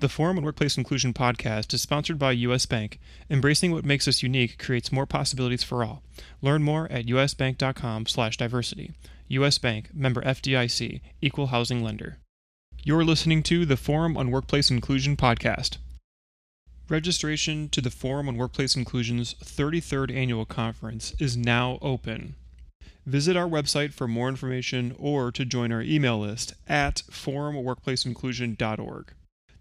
The Forum on Workplace Inclusion podcast is sponsored by U.S. Bank. Embracing what makes us unique creates more possibilities for all. Learn more at usbank.com/diversity. U.S. Bank, member FDIC, equal housing lender. You're listening to the Forum on Workplace Inclusion podcast. Registration to the Forum on Workplace Inclusion's 33rd Annual Conference is now open. Visit our website for more information or to join our email list at forumworkplaceinclusion.org.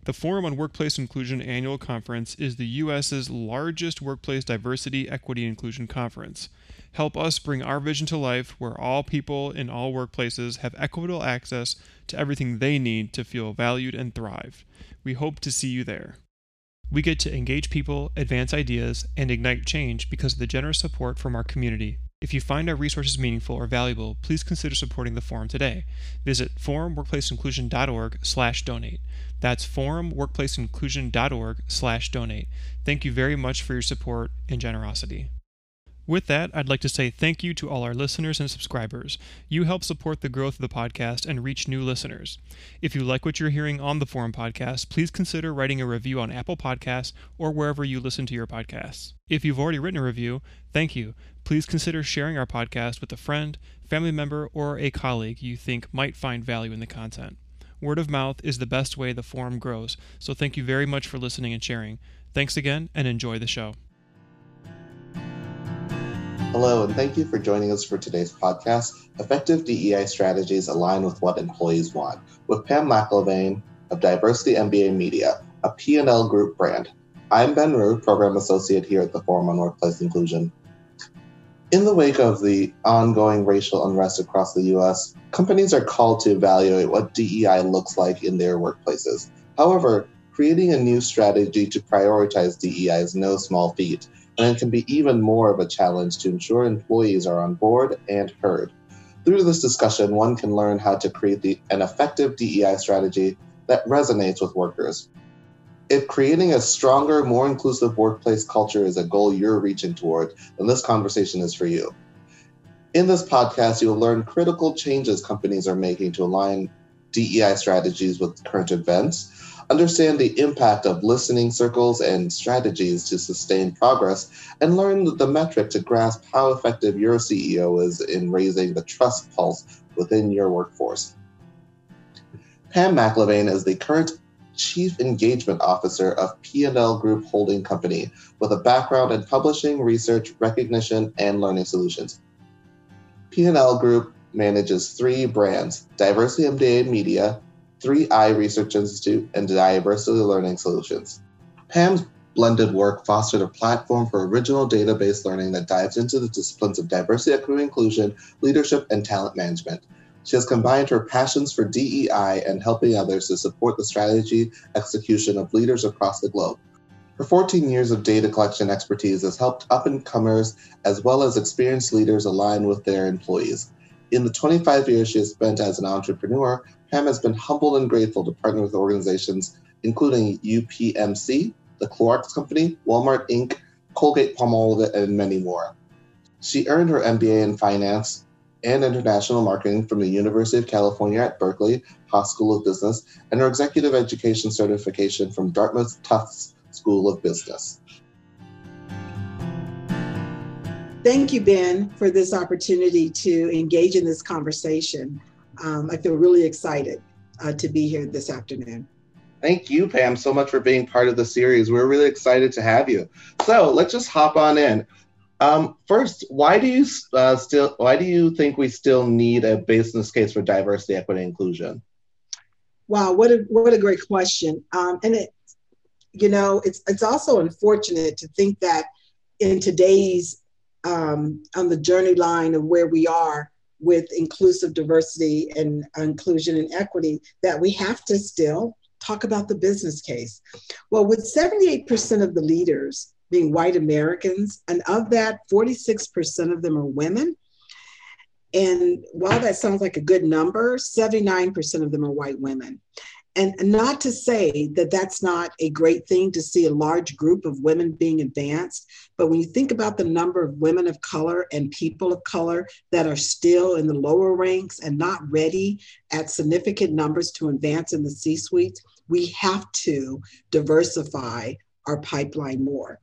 The Forum on Workplace Inclusion Annual Conference is the U.S.'s largest workplace diversity, equity, and inclusion conference. Help us bring our vision to life where all people in all workplaces have equitable access to everything they need to feel valued and thrive. We hope to see you there. We get to engage people, advance ideas, and ignite change because of the generous support from our community. If you find our resources meaningful or valuable, please consider supporting the Forum today. Visit forumworkplaceinclusion.org/donate. That's forumworkplaceinclusion.org/donate. Thank you very much for your support and generosity. With that, I'd like to say thank you to all our listeners and subscribers. You help support the growth of the podcast and reach new listeners. If you like what you're hearing on the Forum Podcast, please consider writing a review on Apple Podcasts or wherever you listen to your podcasts. If you've already written a review, thank you. Please consider sharing our podcast with a friend, family member, or a colleague you think might find value in the content. Word of mouth is the best way the Forum grows, so thank you very much for listening and sharing. Thanks again, and enjoy the show. Hello, and thank you for joining us for today's podcast, Effective DEI Strategies Align with What Employees Want, with Pam McElvane of Diversity MBA Media, a P&L Group brand. I'm Ben Rue, Program Associate here at the Forum on Workplace Inclusion. In the wake of the ongoing racial unrest across the U.S., companies are called to evaluate what DEI looks like in their workplaces. However, creating a new strategy to prioritize DEI is no small feat, and it can be even more of a challenge to ensure employees are on board and heard. Through this discussion, one can learn how to create an effective DEI strategy that resonates with workers. If creating a stronger, more inclusive workplace culture is a goal you're reaching toward, then this conversation is for you. In this podcast, you'll learn critical changes companies are making to align DEI strategies with current events, understand the impact of listening circles and strategies to sustain progress, and learn the metric to grasp how effective your CEO is in raising the trust pulse within your workforce. Pam McElvane is the current Chief Engagement Officer of P&L Group Holding Company, with a background in publishing, research, recognition, and learning solutions. P&L Group manages three brands: Diversity MBA Media, 3i Research Institute, and Diversity Learning Solutions. Pam's blended work fostered a platform for original database learning that dives into the disciplines of diversity, equity, inclusion, leadership, and talent management. She has combined her passions for DEI and helping others to support the strategy execution of leaders across the globe. Her 14 years of data collection expertise has helped up-and-comers as well as experienced leaders align with their employees. In the 25 years she has spent as an entrepreneur, Pam has been humbled and grateful to partner with organizations including UPMC, the Clorox Company, Walmart Inc., Colgate-Palmolive, and many more. She earned her MBA in finance and international marketing from the University of California at Berkeley, Haas School of Business, and her executive education certification from Dartmouth Tuck School of Business. Thank you, Ben, for this opportunity to engage in this conversation. I feel really excited to be here this afternoon. Thank you, Pam, so much for being part of the series. We're really excited to have you. So let's just hop on in. First, why do you think we still need a business case for diversity, equity, and inclusion? Wow, what a great question. And it's also unfortunate to think that in today's on the journey line of where we are with inclusive diversity and inclusion and equity, that we have to still talk about the business case. Well, with 78% of the leaders being white Americans, and of that, 46% of them are women. And while that sounds like a good number, 79% of them are white women. And not to say that that's not a great thing to see a large group of women being advanced, but when you think about the number of women of color and people of color that are still in the lower ranks and not ready at significant numbers to advance in the C-suite, we have to diversify our pipeline more.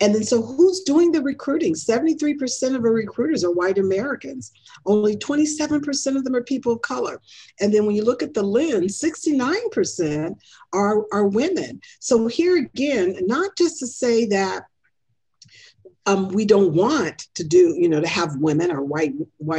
And then, so who's doing the recruiting? 73% of our recruiters are white Americans. Only 27% of them are people of color. And then when you look at the lens, 69% are women. So here again, not just to say that we don't want to do, you know, to have women or white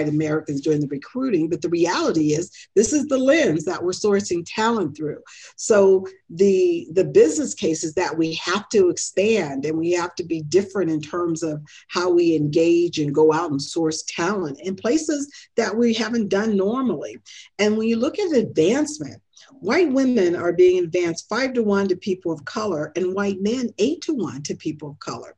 Americans doing the recruiting, but the reality is this is the lens that we're sourcing talent through. So the business case is that we have to expand and we have to be different in terms of how we engage and go out and source talent in places that we haven't done normally. And when you look at advancement, white women are being advanced 5-to-1 to people of color, and white men 8-to-1 to people of color.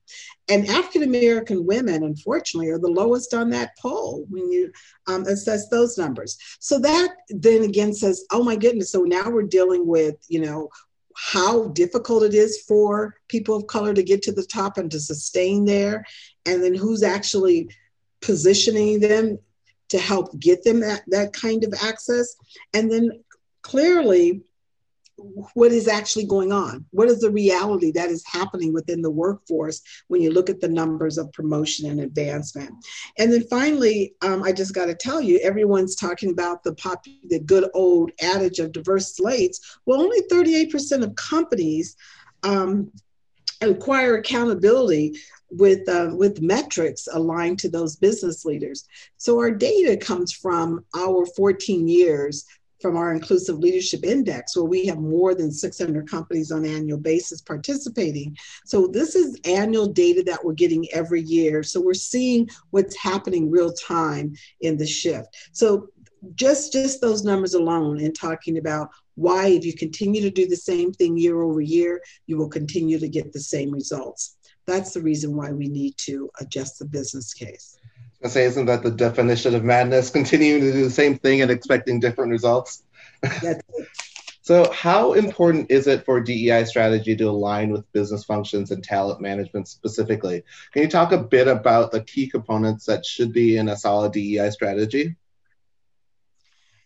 And African-American women, unfortunately, are the lowest on that poll when you assess those numbers. So that then again says, oh my goodness, so now we're dealing with, you know, how difficult it is for people of color to get to the top and to sustain there. And then who's actually positioning them to help get them that kind of access. And then clearly, what is actually going on? What is the reality that is happening within the workforce when you look at the numbers of promotion and advancement? And then finally, I just got to tell you, everyone's talking about the good old adage of diverse slates. Well, only 38% of companies require accountability with metrics aligned to those business leaders. So our data comes from our 14 years from our Inclusive Leadership Index, where we have more than 600 companies on an annual basis participating. So this is annual data that we're getting every year. So we're seeing what's happening real time in the shift. So just those numbers alone and talking about why, if you continue to do the same thing year over year, you will continue to get the same results. That's the reason why we need to adjust the business case. I say, isn't that the definition of madness? Continuing to do the same thing and expecting different results. So how important is it for DEI strategy to align with business functions and talent management specifically? Can you talk a bit about the key components that should be in a solid DEI strategy?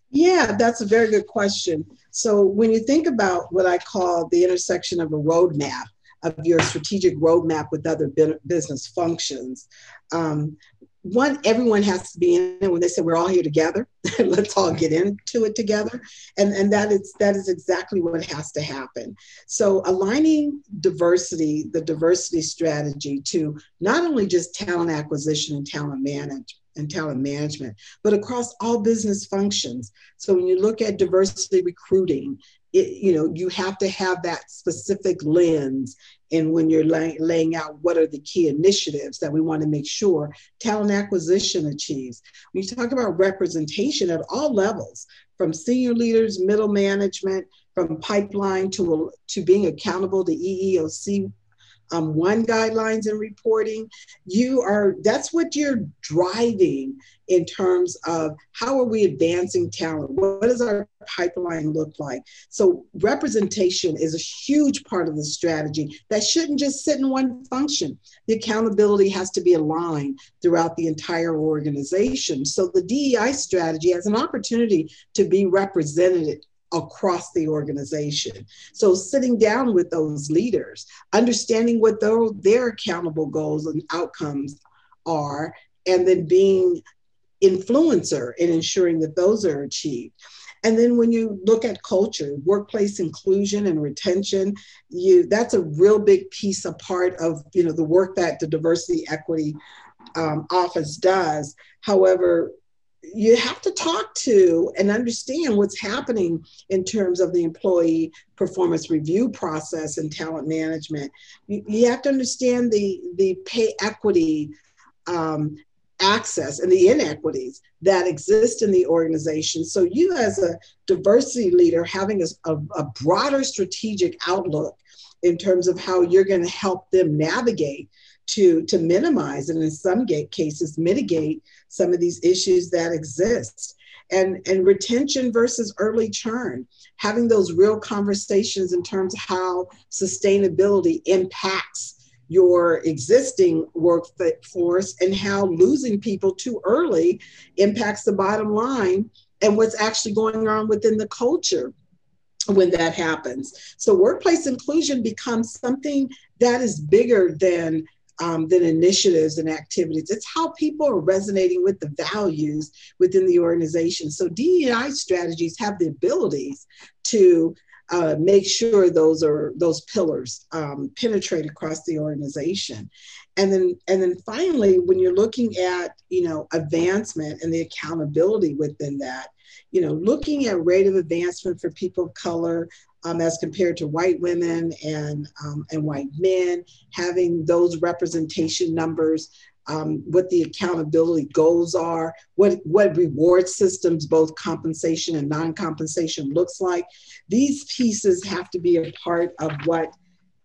Yeah, that's a very good question. So when you think about what I call the intersection of a roadmap, of your strategic roadmap with other business functions, one, everyone has to be in it when they say we're all here together. Let's all get into it together. And that is exactly what has to happen. So aligning diversity, the diversity strategy to not only just talent acquisition and talent management, but across all business functions. So when you look at diversity recruiting, you have to have that specific lens. And when you're laying out what are the key initiatives that we want to make sure talent acquisition achieves. When you talk about representation at all levels, from senior leaders, middle management, from pipeline to being accountable to EEOC one guidelines and reporting, that's what you're driving in terms of how are we advancing talent? What does our pipeline look like? So representation is a huge part of the strategy that shouldn't just sit in one function. The accountability has to be aligned throughout the entire organization. So the DEI strategy has an opportunity to be represented across the organization. So sitting down with those leaders, understanding what their accountable goals and outcomes are, and then being influencer in ensuring that those are achieved. And then when you look at culture, workplace inclusion and retention, that's a real big piece, a part of the work that the Diversity Equity Office does. However, you have to talk to and understand what's happening in terms of the employee performance review process and talent management. You have to understand the pay equity access and the inequities that exist in the organization. So you as a diversity leader having a broader strategic outlook in terms of how you're going to help them navigate to minimize and in some cases mitigate some of these issues that exist. and retention versus early churn, having those real conversations in terms of how sustainability impacts your existing workforce and how losing people too early impacts the bottom line and what's actually going on within the culture when that happens. So workplace inclusion becomes something that is bigger than initiatives and activities. It's how people are resonating with the values within the organization. So DEI strategies have the abilities to make sure those pillars penetrate across the organization. And then finally, when you're looking at, advancement and the accountability within that, looking at rate of advancement for people of color as compared to white women and white men, having those representation numbers, what the accountability goals are, what reward systems, both compensation and non-compensation, looks like. These pieces have to be a part of what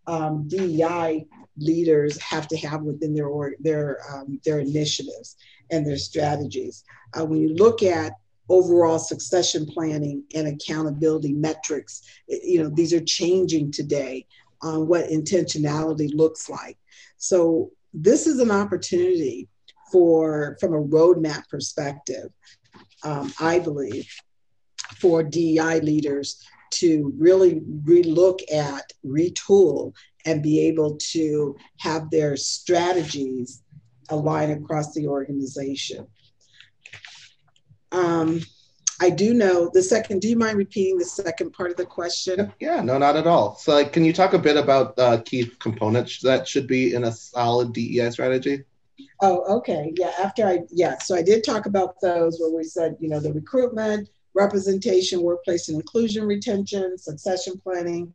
DEI leaders have to have within their initiatives and their strategies. When you look at overall succession planning and accountability metrics, these are changing today on what intentionality looks like. So this is an opportunity from a roadmap perspective, I believe, for DEI leaders to really relook at, retool, and be able to have their strategies align across the organization. I do know the second, do you mind repeating the second part of the question? Yeah, no, not at all. So can you talk a bit about key components that should be in a solid DEI strategy? Oh, okay. Yeah. So I did talk about those where we said, the recruitment, representation, workplace and inclusion, retention, succession planning,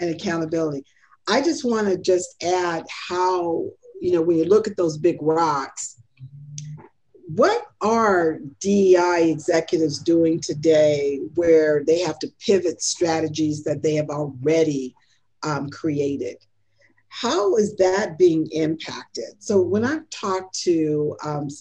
and accountability. I just want to add how, when you look at those big rocks, what are DEI executives doing today where they have to pivot strategies that they have already created? How is that being impacted? So when I've talked to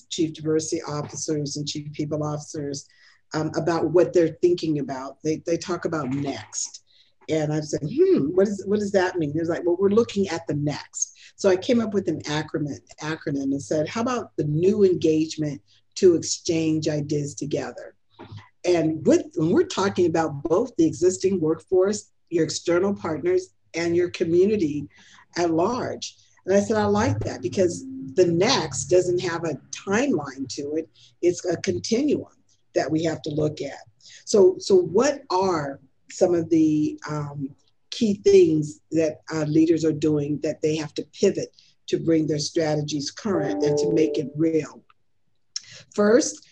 chief diversity officers and chief people officers about what they're thinking about, they talk about next. And I've said, what does that mean? They're like, well, we're looking at the next. So I came up with an acronym and said, how about the new engagement to exchange ideas together? And when we're talking about both the existing workforce, your external partners, and your community at large. And I said, I like that because the next doesn't have a timeline to it. It's a continuum that we have to look at. So what are some of the key things that leaders are doing that they have to pivot to bring their strategies current and to make it real? First,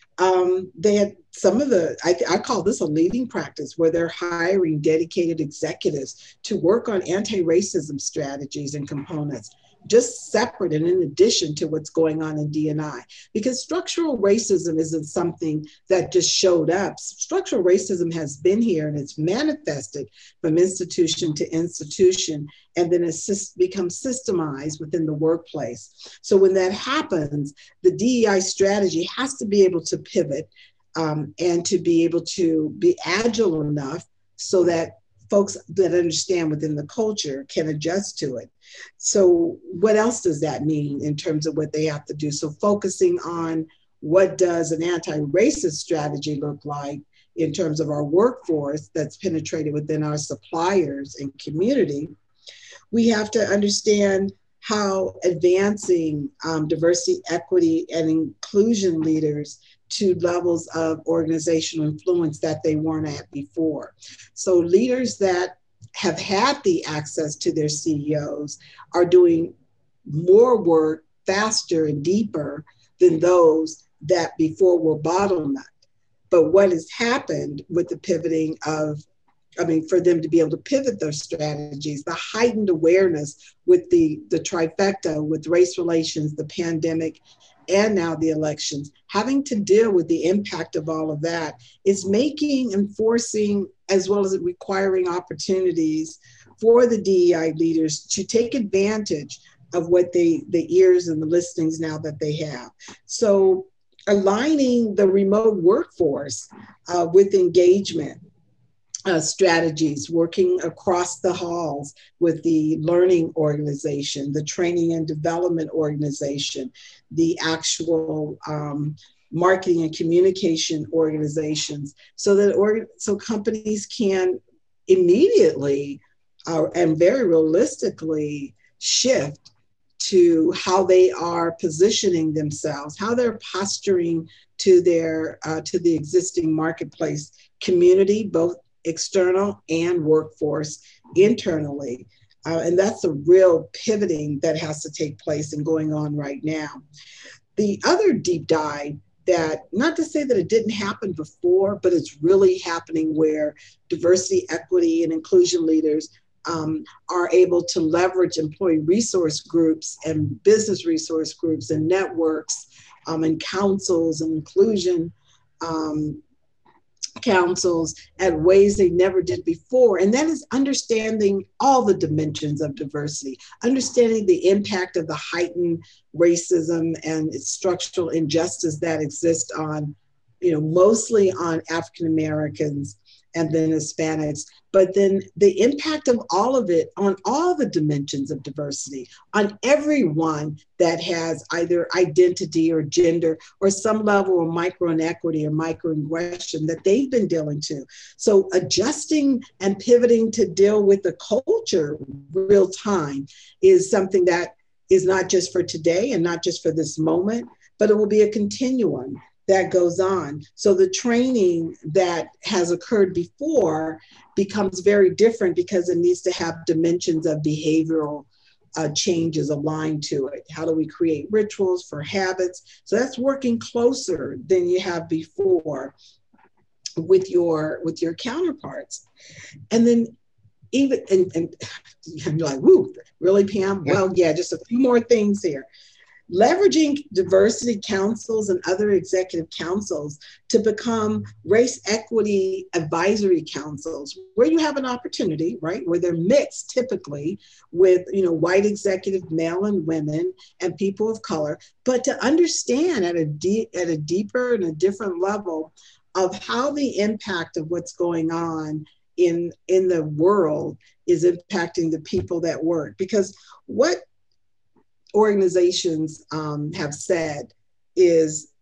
they had some of the, I call this a leading practice, where they're hiring dedicated executives to work on anti-racism strategies and components, just separate and in addition to what's going on in D&I. Because structural racism isn't something that just showed up. Structural racism has been here and it's manifested from institution to institution, and then it becomes systemized within the workplace. So when that happens, the DEI strategy has to be able to pivot and to be able to be agile enough so that folks that understand within the culture can adjust to it. So what else does that mean in terms of what they have to do? So focusing on what does an anti-racist strategy look like in terms of our workforce that's penetrated within our suppliers and community. We have to understand how advancing diversity, equity, and inclusion leaders to levels of organizational influence that they weren't at before. So leaders that have had the access to their CEOs are doing more work faster and deeper than those that before were bottlenecked. But what has happened with the pivoting for them to be able to pivot their strategies, the heightened awareness with the trifecta, with race relations, the pandemic, and now the elections, having to deal with the impact of all of that is making and forcing, as well as requiring, opportunities for the DEI leaders to take advantage of what the ears and the listenings now that they have. So aligning the remote workforce with engagement strategies, working across the halls with the learning organization, the training and development organization, the actual marketing and communication organizations, so that so companies can immediately and very realistically shift to how they are positioning themselves, how they're posturing to their to the existing marketplace community, both external and workforce internally. And that's a real pivoting that has to take place and going on right now. The other deep dive that, not to say that it didn't happen before, but it's really happening where diversity, equity, and inclusion leaders are able to leverage employee resource groups and business resource groups and networks and councils and inclusion councils at ways they never did before. And that is understanding all the dimensions of diversity, understanding the impact of the heightened racism and its structural injustice that exists on, mostly on African Americans and then Hispanics, but then the impact of all of it on all the dimensions of diversity, on everyone that has either identity or gender or some level of micro-inequity or microaggression that they've been dealing to. So adjusting and pivoting to deal with the culture real time is something that is not just for today and not just for this moment, but it will be a continuum that goes on. So the training that has occurred before becomes very different because it needs to have dimensions of behavioral changes aligned to it. How do we create rituals for habits? So that's working closer than you have before with your counterparts. And then even, and you're like, woo, really, Pam? Yeah. Well, yeah, just a few more things here. Leveraging diversity councils and other executive councils to become race equity advisory councils, where you have an opportunity, right, where they're mixed typically with, white executive male and women and people of color, but to understand at a deeper and a different level of how the impact of what's going on in the world is impacting the people that work. Because what organizations have said is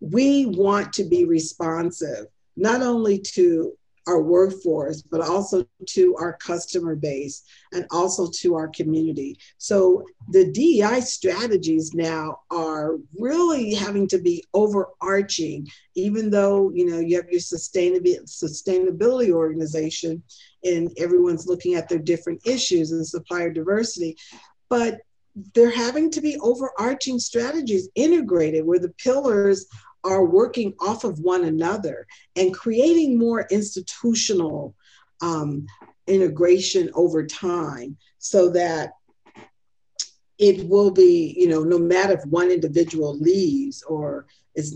we want to be responsive, not only to our workforce, but also to our customer base and also to our community. So the DEI strategies now are really having to be overarching, even though, you have your sustainability organization and everyone's looking at their different issues and supplier diversity, but they're having to be overarching strategies integrated where the pillars are working off of one another and creating more institutional integration over time so that it will be, no matter if one individual leaves or it's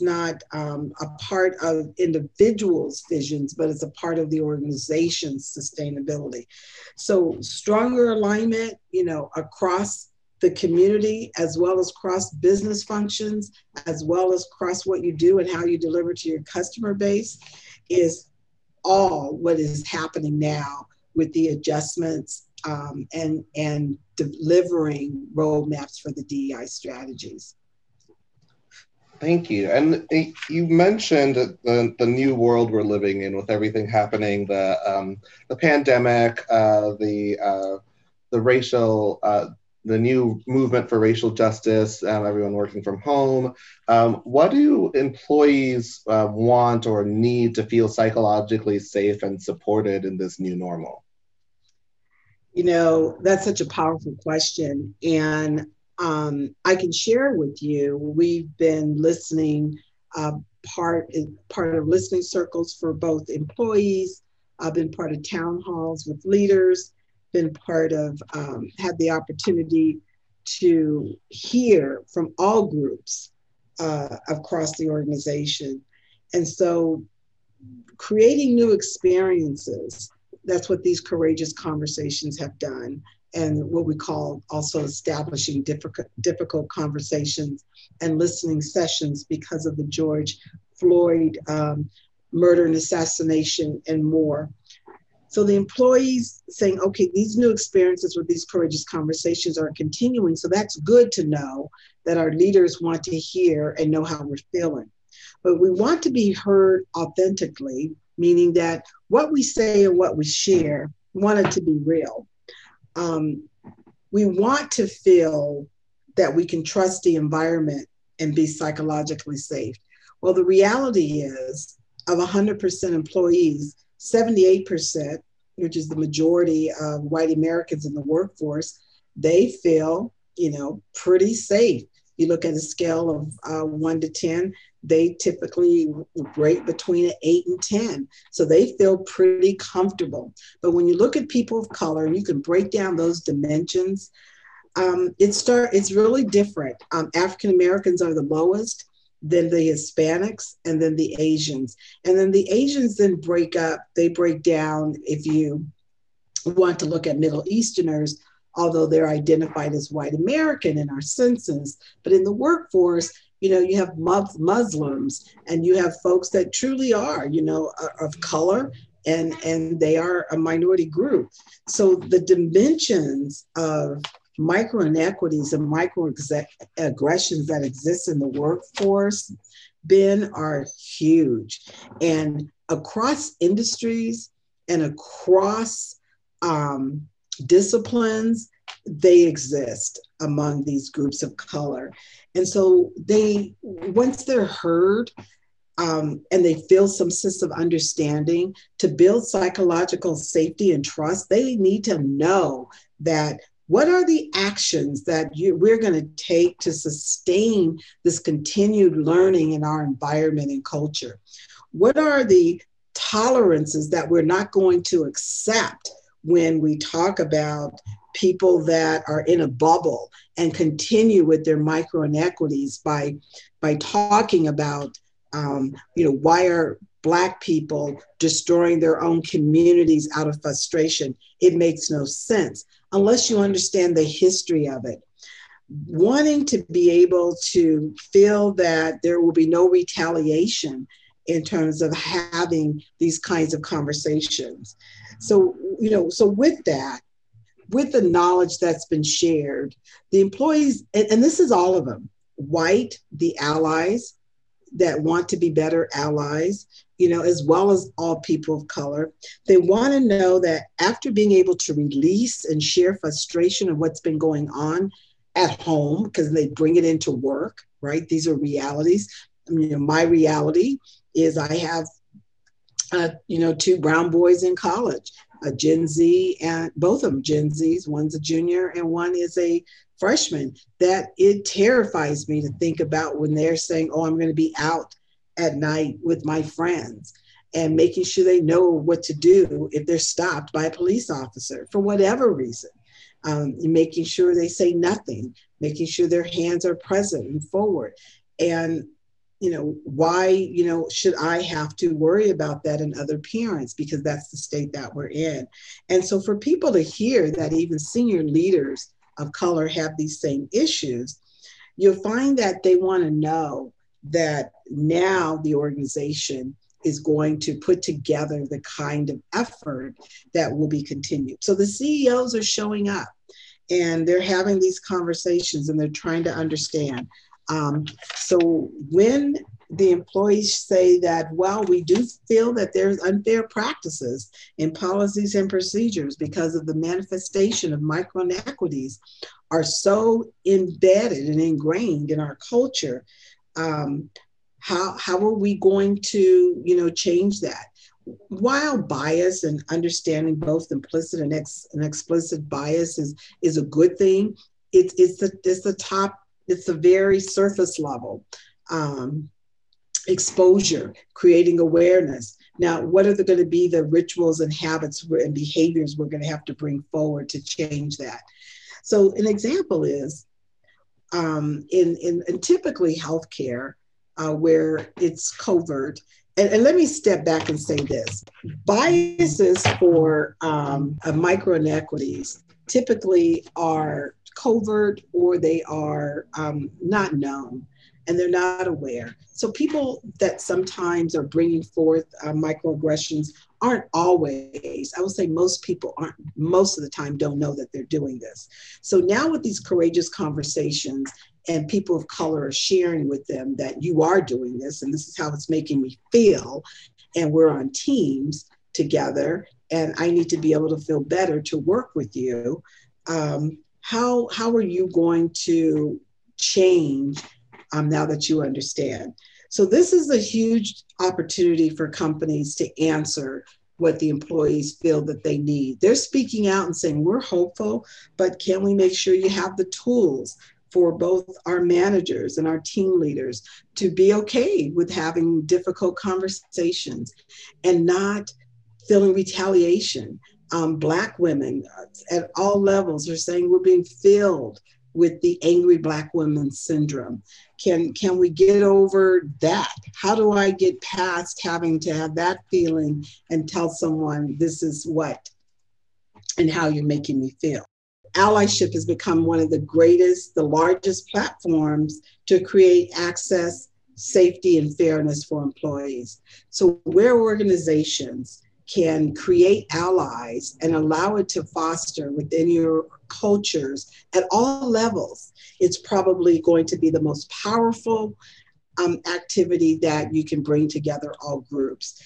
not a part of individuals' visions, but it's a part of the organization's sustainability. So stronger alignment, across the community, as well as cross business functions, as well as cross what you do and how you deliver to your customer base is all what is happening now with the adjustments and delivering roadmaps for the DEI strategies. Thank you. And you mentioned the new world we're living in with everything happening, the pandemic, the racial, the new movement for racial justice, everyone working from home. What do employees want or need to feel psychologically safe and supported in this new normal? That's such a powerful question. And I can share with you, we've been listening, part of listening circles for both employees. I've been part of town halls with leaders, been part of, had the opportunity to hear from all groups across the organization. And so creating new experiences that's what these courageous conversations have done, and what we call also establishing difficult conversations and listening sessions because of the George Floyd murder and assassination and more. So the employees saying, okay, these new experiences with these courageous conversations are continuing. So that's good to know that our leaders want to hear and know how we're feeling. But we want to be heard authentically, meaning that what we say and what we share, we want it to be real. We want to feel that we can trust the environment and be psychologically safe. Well, the reality is of 100% employees, 78%, which is the majority of white Americans in the workforce, they feel, pretty safe. You look at a scale of 1 to 10, they typically rate between an 8 and 10. So they feel pretty comfortable. But when you look at people of color, and you can break down those dimensions, it's really different. African Americans are the lowest, then the Hispanics, and then the Asians. And then the Asians then break up, they break down if you want to look at Middle Easterners, although they're identified as white American in our census. But in the workforce, you have Muslims and you have folks that truly are, of color, and they are a minority group. So the dimensions of micro inequities and micro aggressions that exist in the workforce, Ben, are huge. And across industries and across disciplines, they exist among these groups of color. And so once they're heard and they feel some sense of understanding, to build psychological safety and trust, they need to know that what are the actions that we're going to take to sustain this continued learning in our environment and culture? What are the tolerances that we're not going to accept when we talk about people that are in a bubble and continue with their micro inequities by talking about, why are Black people destroying their own communities out of frustration? It makes no sense, unless you understand the history of it. Wanting to be able to feel that there will be no retaliation in terms of having these kinds of conversations. So, so with that, with the knowledge that's been shared, the employees, and this is all of them, white, the allies that want to be better allies, as well as all people of color. They want to know that after being able to release and share frustration of what's been going on at home, because they bring it into work, right? These are realities. My reality is I have, 2 brown boys in college, a Gen Z, and both of them Gen Zs, one's a junior and one is a freshman, that it terrifies me to think about when they're saying, oh, I'm going to be out at night with my friends, and making sure they know what to do if they're stopped by a police officer for whatever reason, making sure they say nothing, making sure their hands are present and forward. And, why, should I have to worry about that and other parents, because that's the state that we're in. And so for people to hear that even senior leaders of color have these same issues, you'll find that they want to know that now the organization is going to put together the kind of effort that will be continued. So the CEOs are showing up and they're having these conversations and they're trying to understand. So when the employees say that, well, we do feel that there's unfair practices in policies and procedures because of the manifestation of micro inequities are so embedded and ingrained in our culture, how are we going to, change that? While bias and understanding both implicit and explicit bias is a good thing, it's the very surface level exposure, creating awareness. Now, what are going to be the rituals and habits and behaviors we're going to have to bring forward to change that? So an example is, in typically healthcare, where it's covert, And let me step back and say this. Biases for micro inequities typically are covert, or they are not known, and they're not aware. So people that sometimes are bringing forth microaggressions aren't always, I would say most people aren't, most of the time don't know that they're doing this. So now with these courageous conversations, and people of color are sharing with them that you are doing this, and this is how it's making me feel, and we're on teams together, and I need to be able to feel better to work with you. How are you going to change now that you understand? So this is a huge opportunity for companies to answer what the employees feel that they need. They're speaking out and saying, we're hopeful, but can we make sure you have the tools for both our managers and our team leaders to be okay with having difficult conversations and not feeling retaliation? Black women at all levels are saying we're being filled with the angry Black women syndrome. Can we get over that? How do I get past having to have that feeling and tell someone this is what and how you're making me feel? Allyship has become one of the greatest, the largest platforms to create access, safety, and fairness for employees. So where organizations can create allies and allow it to foster within your cultures at all levels, it's probably going to be the most powerful activity that you can bring together all groups.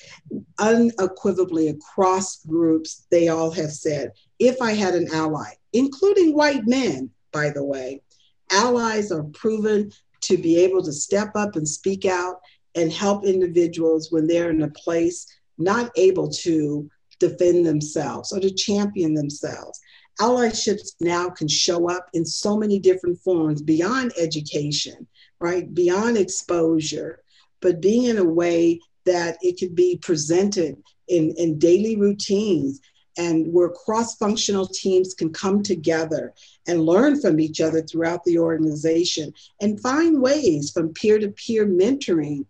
Unequivocally across groups, they all have said, if I had an ally, including white men, by the way, allies are proven to be able to step up and speak out and help individuals when they're in a place not able to defend themselves or to champion themselves. Allyships now can show up in so many different forms beyond education, right? Beyond exposure, but being in a way that it could be presented in daily routines, and where cross-functional teams can come together and learn from each other throughout the organization and find ways from peer-to-peer mentoring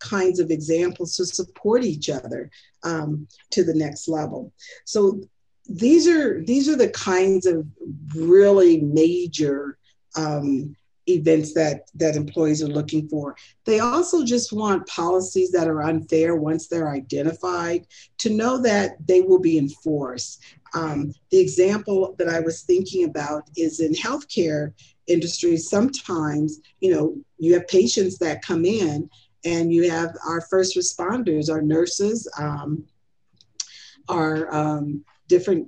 kinds of examples to support each other to the next level. So these are the kinds of really major events that employees are looking for. They also just want policies that are unfair once they're identified to know that they will be enforced. The example that I was thinking about is in healthcare industry. Sometimes, you have patients that come in and you have our first responders, our nurses, our different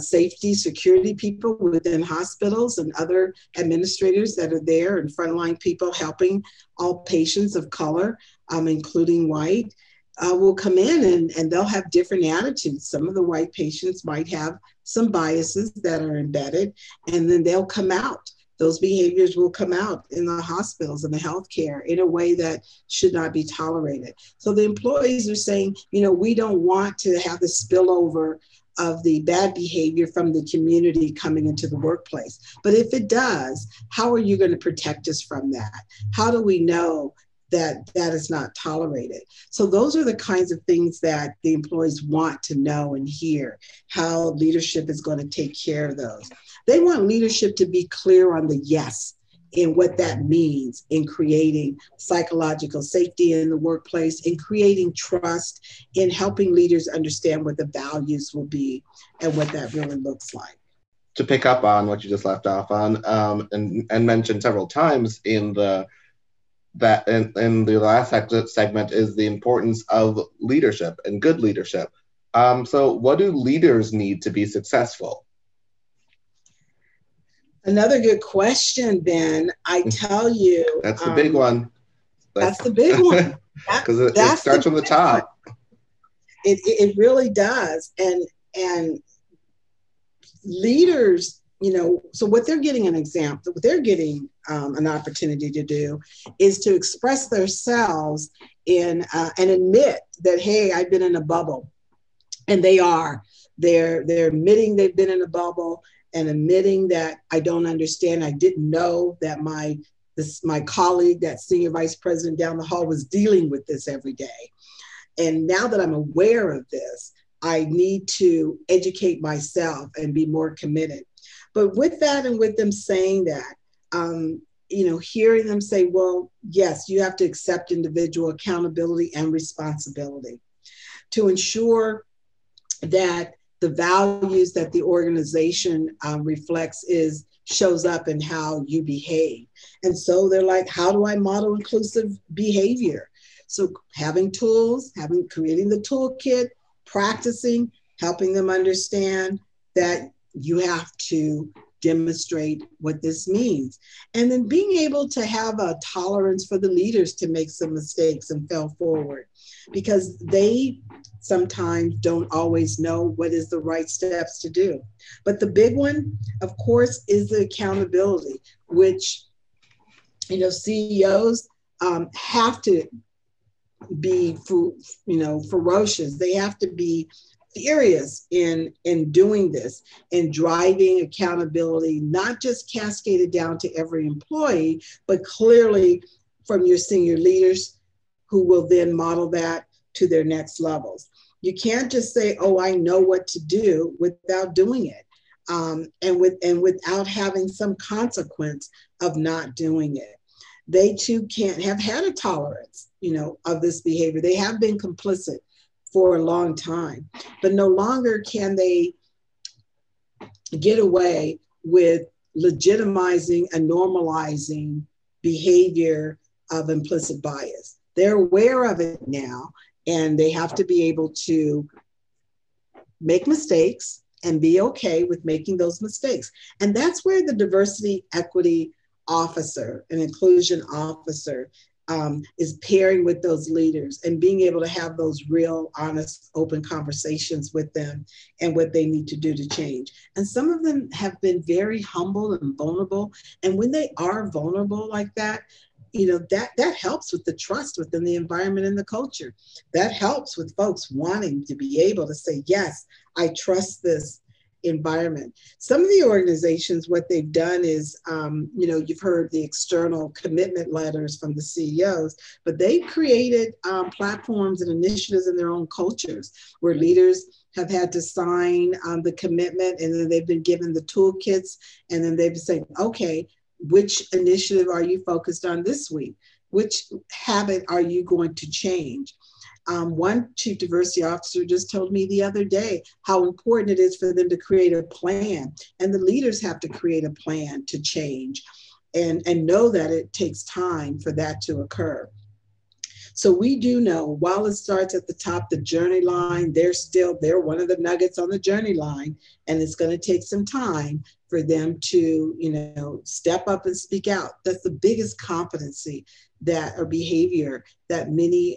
safety, security people within hospitals and other administrators that are there, and frontline people helping all patients of color, including white, will come in and they'll have different attitudes. Some of the white patients might have some biases that are embedded, and then they'll come out. Those behaviors will come out in the hospitals and the healthcare in a way that should not be tolerated. So the employees are saying, we don't want to have the spillover of the bad behavior from the community coming into the workplace. But if it does, how are you going to protect us from that? How do we know that is not tolerated? So those are the kinds of things that the employees want to know and hear, how leadership is going to take care of those. They want leadership to be clear on the yes and what that means in creating psychological safety in the workplace, in creating trust, in helping leaders understand what the values will be and what that really looks like. To pick up on what you just left off on and mentioned several times in the last segment is the importance of leadership and good leadership. So what do leaders need to be successful? Another good question, Ben. I tell you. That's the big one. That's the big one. Because it starts from the top. It really does. And leaders, so what they're getting an opportunity to do is to express themselves and admit that, hey, I've been in a bubble. And they are. They're admitting they've been in a bubble, and admitting that I don't understand, I didn't know that my colleague, that senior vice president down the hall was dealing with this every day. And now that I'm aware of this, I need to educate myself and be more committed. But with that and with them saying that, you know, hearing them say, well, yes, you have to accept individual accountability and responsibility to ensure that the values that the organization reflects shows up in how you behave. And so they're like, how do I model inclusive behavior? So having tools, creating the toolkit, practicing, helping them understand that you have to demonstrate what this means. And then being able to have a tolerance for the leaders to make some mistakes and fail forward, because they sometimes don't always know what is the right steps to do. But the big one, of course, is the accountability, which, you know, CEOs have to be, you know, ferocious. They have to be furious in doing this and driving accountability, not just cascaded down to every employee, but clearly from your senior leaders who will then model that to their next levels. You can't just say, oh, I know what to do without doing it and without having some consequence of not doing it. They too can't have had a tolerance, you know, of this behavior. They have been complicit for a long time, but no longer can they get away with legitimizing and normalizing behavior of implicit bias. They're aware of it now, and they have to be able to make mistakes and be okay with making those mistakes. And that's where the diversity, equity officer and inclusion officer is pairing with those leaders and being able to have those real, honest, open conversations with them and what they need to do to change. And some of them have been very humble and vulnerable. And when they are vulnerable like that, you know, that helps with the trust within the environment and the culture. That helps with folks wanting to be able to say, yes, I trust this environment. Some of the organizations, what they've done is, you know, you've heard the external commitment letters from the CEOs, but they've created platforms and initiatives in their own cultures where leaders have had to sign the commitment, and then they've been given the toolkits, and then they've said, okay, which initiative are you focused on this week? Which habit are you going to change? One chief diversity officer just told me the other day how important it is for them to create a plan, and the leaders have to create a plan to change and know that it takes time for that to occur. So we do know, while it starts at the top, the journey line, they're one of the nuggets on the journey line, and it's going to take some time for them to, you know, step up and speak out. That's the biggest competency or behavior that many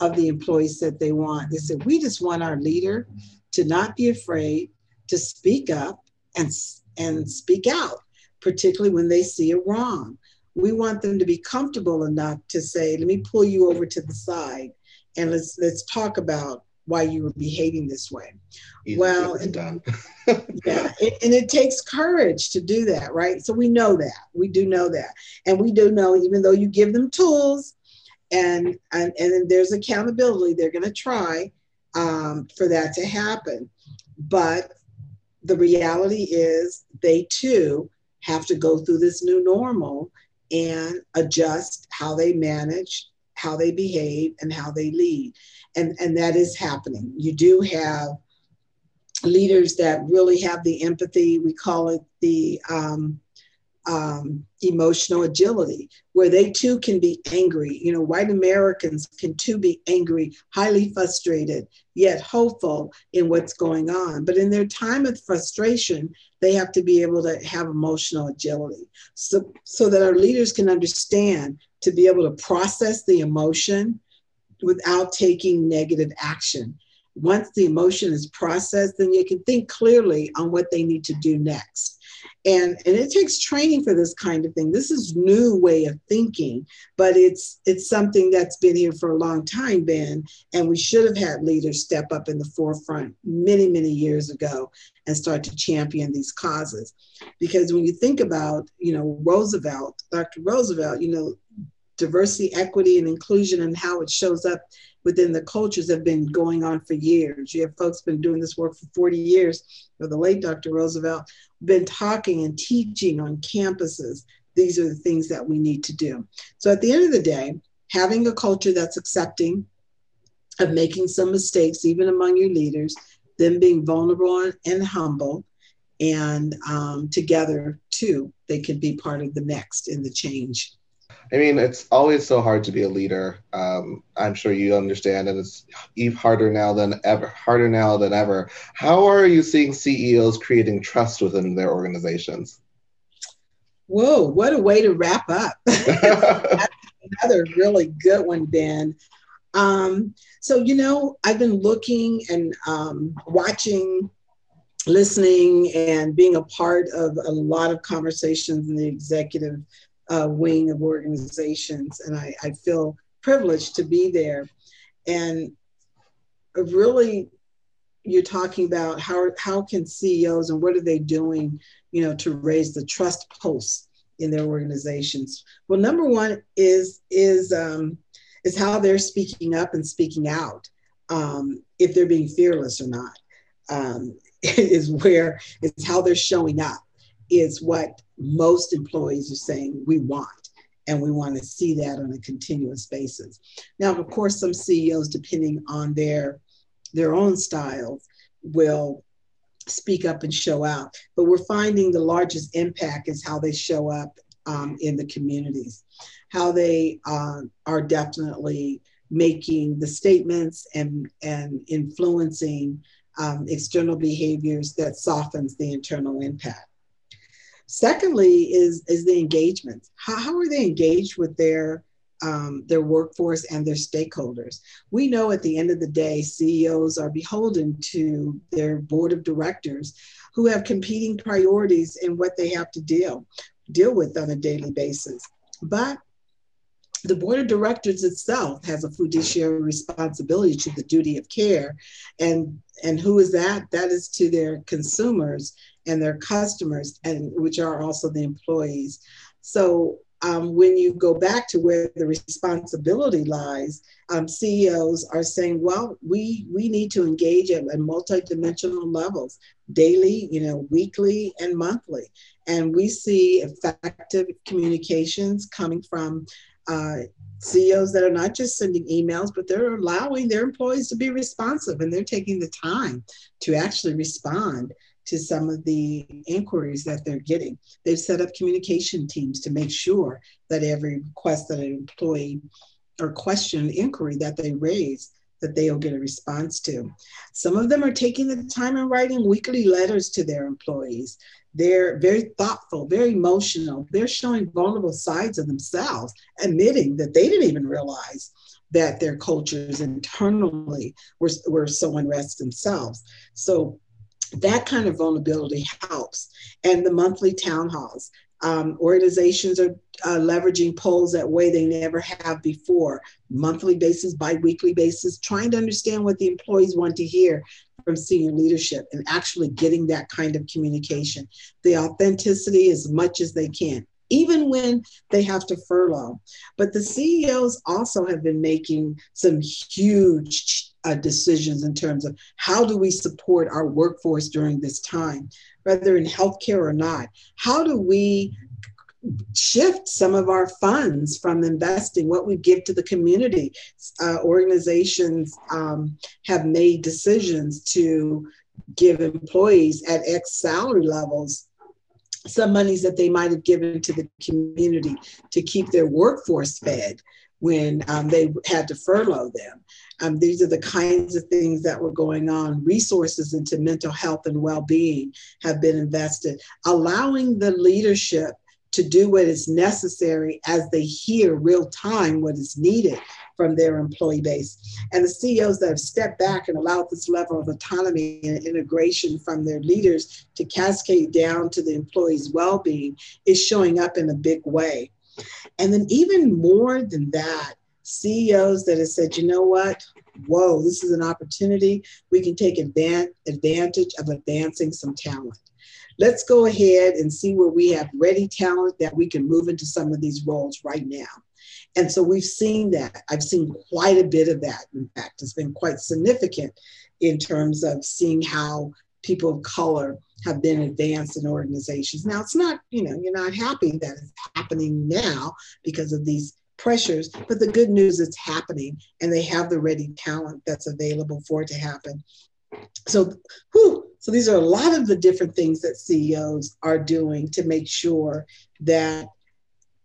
of the employees said they want. They said, we just want our leader to not be afraid to speak up and speak out, particularly when they see a wrong. We want them to be comfortable enough to say, let me pull you over to the side and let's talk about why you were behaving this way. Well, and it takes courage to do that, right? So we know that. We do know that. And we do know, even though you give them tools and then there's accountability, they're going to try for that to happen. But the reality is they too have to go through this new normal and adjust how they manage, how they behave, and how they lead. And that is happening. You do have leaders that really have the empathy. We call it the emotional agility, where they too can be angry. You know, white Americans can too be angry, highly frustrated, yet hopeful in what's going on. But in their time of frustration, they have to be able to have emotional agility so that our leaders can understand to be able to process the emotion without taking negative action. Once the emotion is processed, then you can think clearly on what they need to do next. And it takes training for this kind of thing. This is new way of thinking, but it's something that's been here for a long time, Ben, and we should have had leaders step up in the forefront many, many years ago and start to champion these causes. Because when you think about, you know, Roosevelt, Dr. Roosevelt, you know, diversity, equity, and inclusion and how it shows up within the cultures have been going on for years. You have folks been doing this work for 40 years, or the late Dr. Roosevelt, been talking and teaching on campuses. These are the things that we need to do. So at the end of the day, having a culture that's accepting of making some mistakes, even among your leaders, then being vulnerable and humble, and together too, they can be part of the next in the change. I mean, it's always so hard to be a leader. I'm sure you understand, and it's even harder now than ever. How are you seeing CEOs creating trust within their organizations? Whoa, what a way to wrap up. Another really good one, Ben. So, I've been looking and watching, listening, and being a part of a lot of conversations in the executive wing of organizations. And I feel privileged to be there. And really, you're talking about how can CEOs and what are they doing, to raise the trust pulse in their organizations? Well, number one is how they're speaking up and speaking out, if they're being fearless or not, it's how they're showing up is what most employees are saying we want. And we want to see that on a continuous basis. Now, of course, some CEOs, depending on their own styles, will speak up and show out. But we're finding the largest impact is how they show up in the communities, how they are definitely making the statements and influencing external behaviors that softens the internal impact. Secondly is the engagement. How are they engaged with their workforce and their stakeholders? We know at the end of the day, CEOs are beholden to their board of directors who have competing priorities in what they have to deal with on a daily basis. But the board of directors itself has a fiduciary responsibility to the duty of care. And who is that? That is to their consumers and their customers, and which are also the employees. So when you go back to where the responsibility lies, CEOs are saying, well, we need to engage at multidimensional levels, daily, weekly, and monthly. And we see effective communications coming from CEOs that are not just sending emails, but they're allowing their employees to be responsive, and they're taking the time to actually respond to some of the inquiries that they're getting. They've set up communication teams to make sure that every request that an employee or question inquiry that they raise, that they'll get a response to. Some of them are taking the time and writing weekly letters to their employees. They're very thoughtful, very emotional. They're showing vulnerable sides of themselves, admitting that they didn't even realize that their cultures internally were so unrest themselves. So that kind of vulnerability helps. And the monthly town halls. Organizations are leveraging polls that way they never have before, monthly basis, biweekly basis, trying to understand what the employees want to hear from senior leadership and actually getting that kind of communication, the authenticity as much as they can, even when they have to furlough. But the CEOs also have been making some huge decisions in terms of how do we support our workforce during this time, whether in healthcare or not. How do we shift some of our funds from investing, what we give to the community? Organizations have made decisions to give employees at X salary levels some monies that they might have given to the community to keep their workforce fed when they had to furlough them. These are the kinds of things that were going on. Resources into mental health and well-being have been invested, allowing the leadership to do what is necessary as they hear real time what is needed from their employee base. And the CEOs that have stepped back and allowed this level of autonomy and integration from their leaders to cascade down to the employees' well-being is showing up in a big way. And then even more than that, CEOs that have said, you know what, whoa, this is an opportunity. We can take advantage of advancing some talent. Let's go ahead and see where we have ready talent that we can move into some of these roles right now. And so we've seen that. I've seen quite a bit of that. In fact, it's been quite significant in terms of seeing how people of color have been advanced in organizations. Now, it's not, you know, you're not happy that it's happening now because of these pressures, but the good news is it's happening and they have the ready talent that's available for it to happen. So these are a lot of the different things that CEOs are doing to make sure that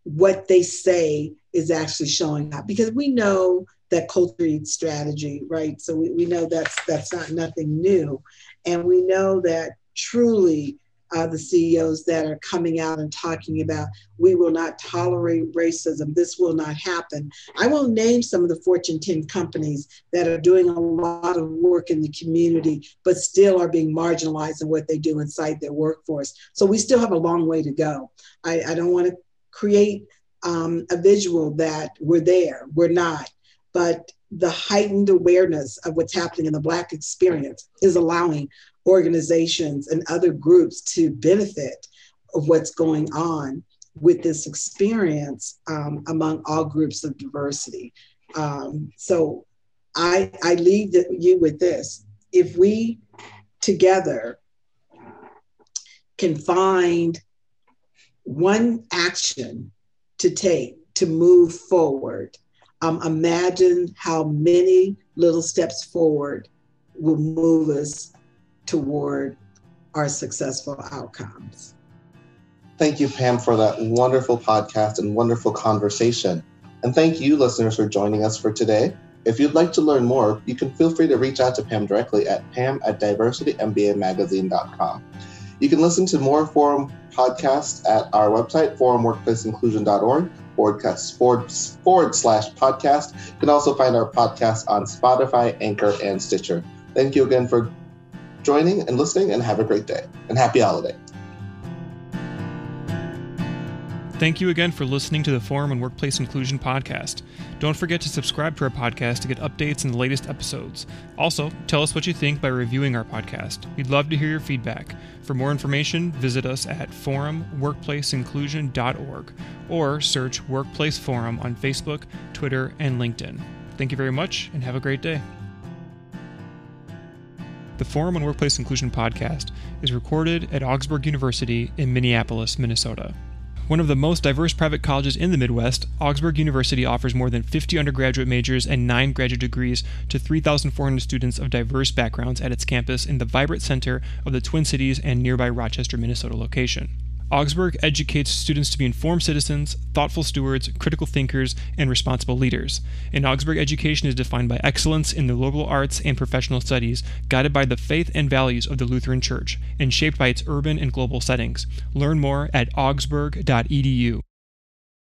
what they say is actually showing up, because we know that culture eats strategy, right? So we know that's not nothing new. And we know that truly the CEOs that are coming out and talking about, we will not tolerate racism, this will not happen. I won't name some of the Fortune 10 companies that are doing a lot of work in the community, but still are being marginalized in what they do inside their workforce. So we still have a long way to go. I don't want to create a visual that we're there, we're not, but the heightened awareness of what's happening in the Black experience is allowing organizations and other groups to benefit of what's going on with this experience among all groups of diversity. So I leave you with this. If we together can find one action to take to move forward, imagine how many little steps forward will move us toward our successful outcomes. Thank you, Pam, for that wonderful podcast and wonderful conversation. And thank you, listeners, for joining us for today. If you'd like to learn more, you can feel free to reach out to Pam directly at pam@diversitymbamagazine.com. You can listen to more Forum podcasts at our website, forumworkplaceinclusion.org. /podcast. You can also find our podcast on Spotify, Anchor, and Stitcher. Thank you again for joining and listening, and have a great day and happy holiday. Thank you again for listening to the Forum on Workplace Inclusion podcast. Don't forget to subscribe to our podcast to get updates on the latest episodes. Also, tell us what you think by reviewing our podcast. We'd love to hear your feedback. For more information, visit us at forumworkplaceinclusion.org or search Workplace Forum on Facebook, Twitter, and LinkedIn. Thank you very much and have a great day. The Forum on Workplace Inclusion podcast is recorded at Augsburg University in Minneapolis, Minnesota. One of the most diverse private colleges in the Midwest, Augsburg University offers more than 50 undergraduate majors and 9 graduate degrees to 3,400 students of diverse backgrounds at its campus in the vibrant center of the Twin Cities and nearby Rochester, Minnesota location. Augsburg educates students to be informed citizens, thoughtful stewards, critical thinkers, and responsible leaders. An Augsburg education is defined by excellence in the liberal arts and professional studies, guided by the faith and values of the Lutheran Church, and shaped by its urban and global settings. Learn more at augsburg.edu.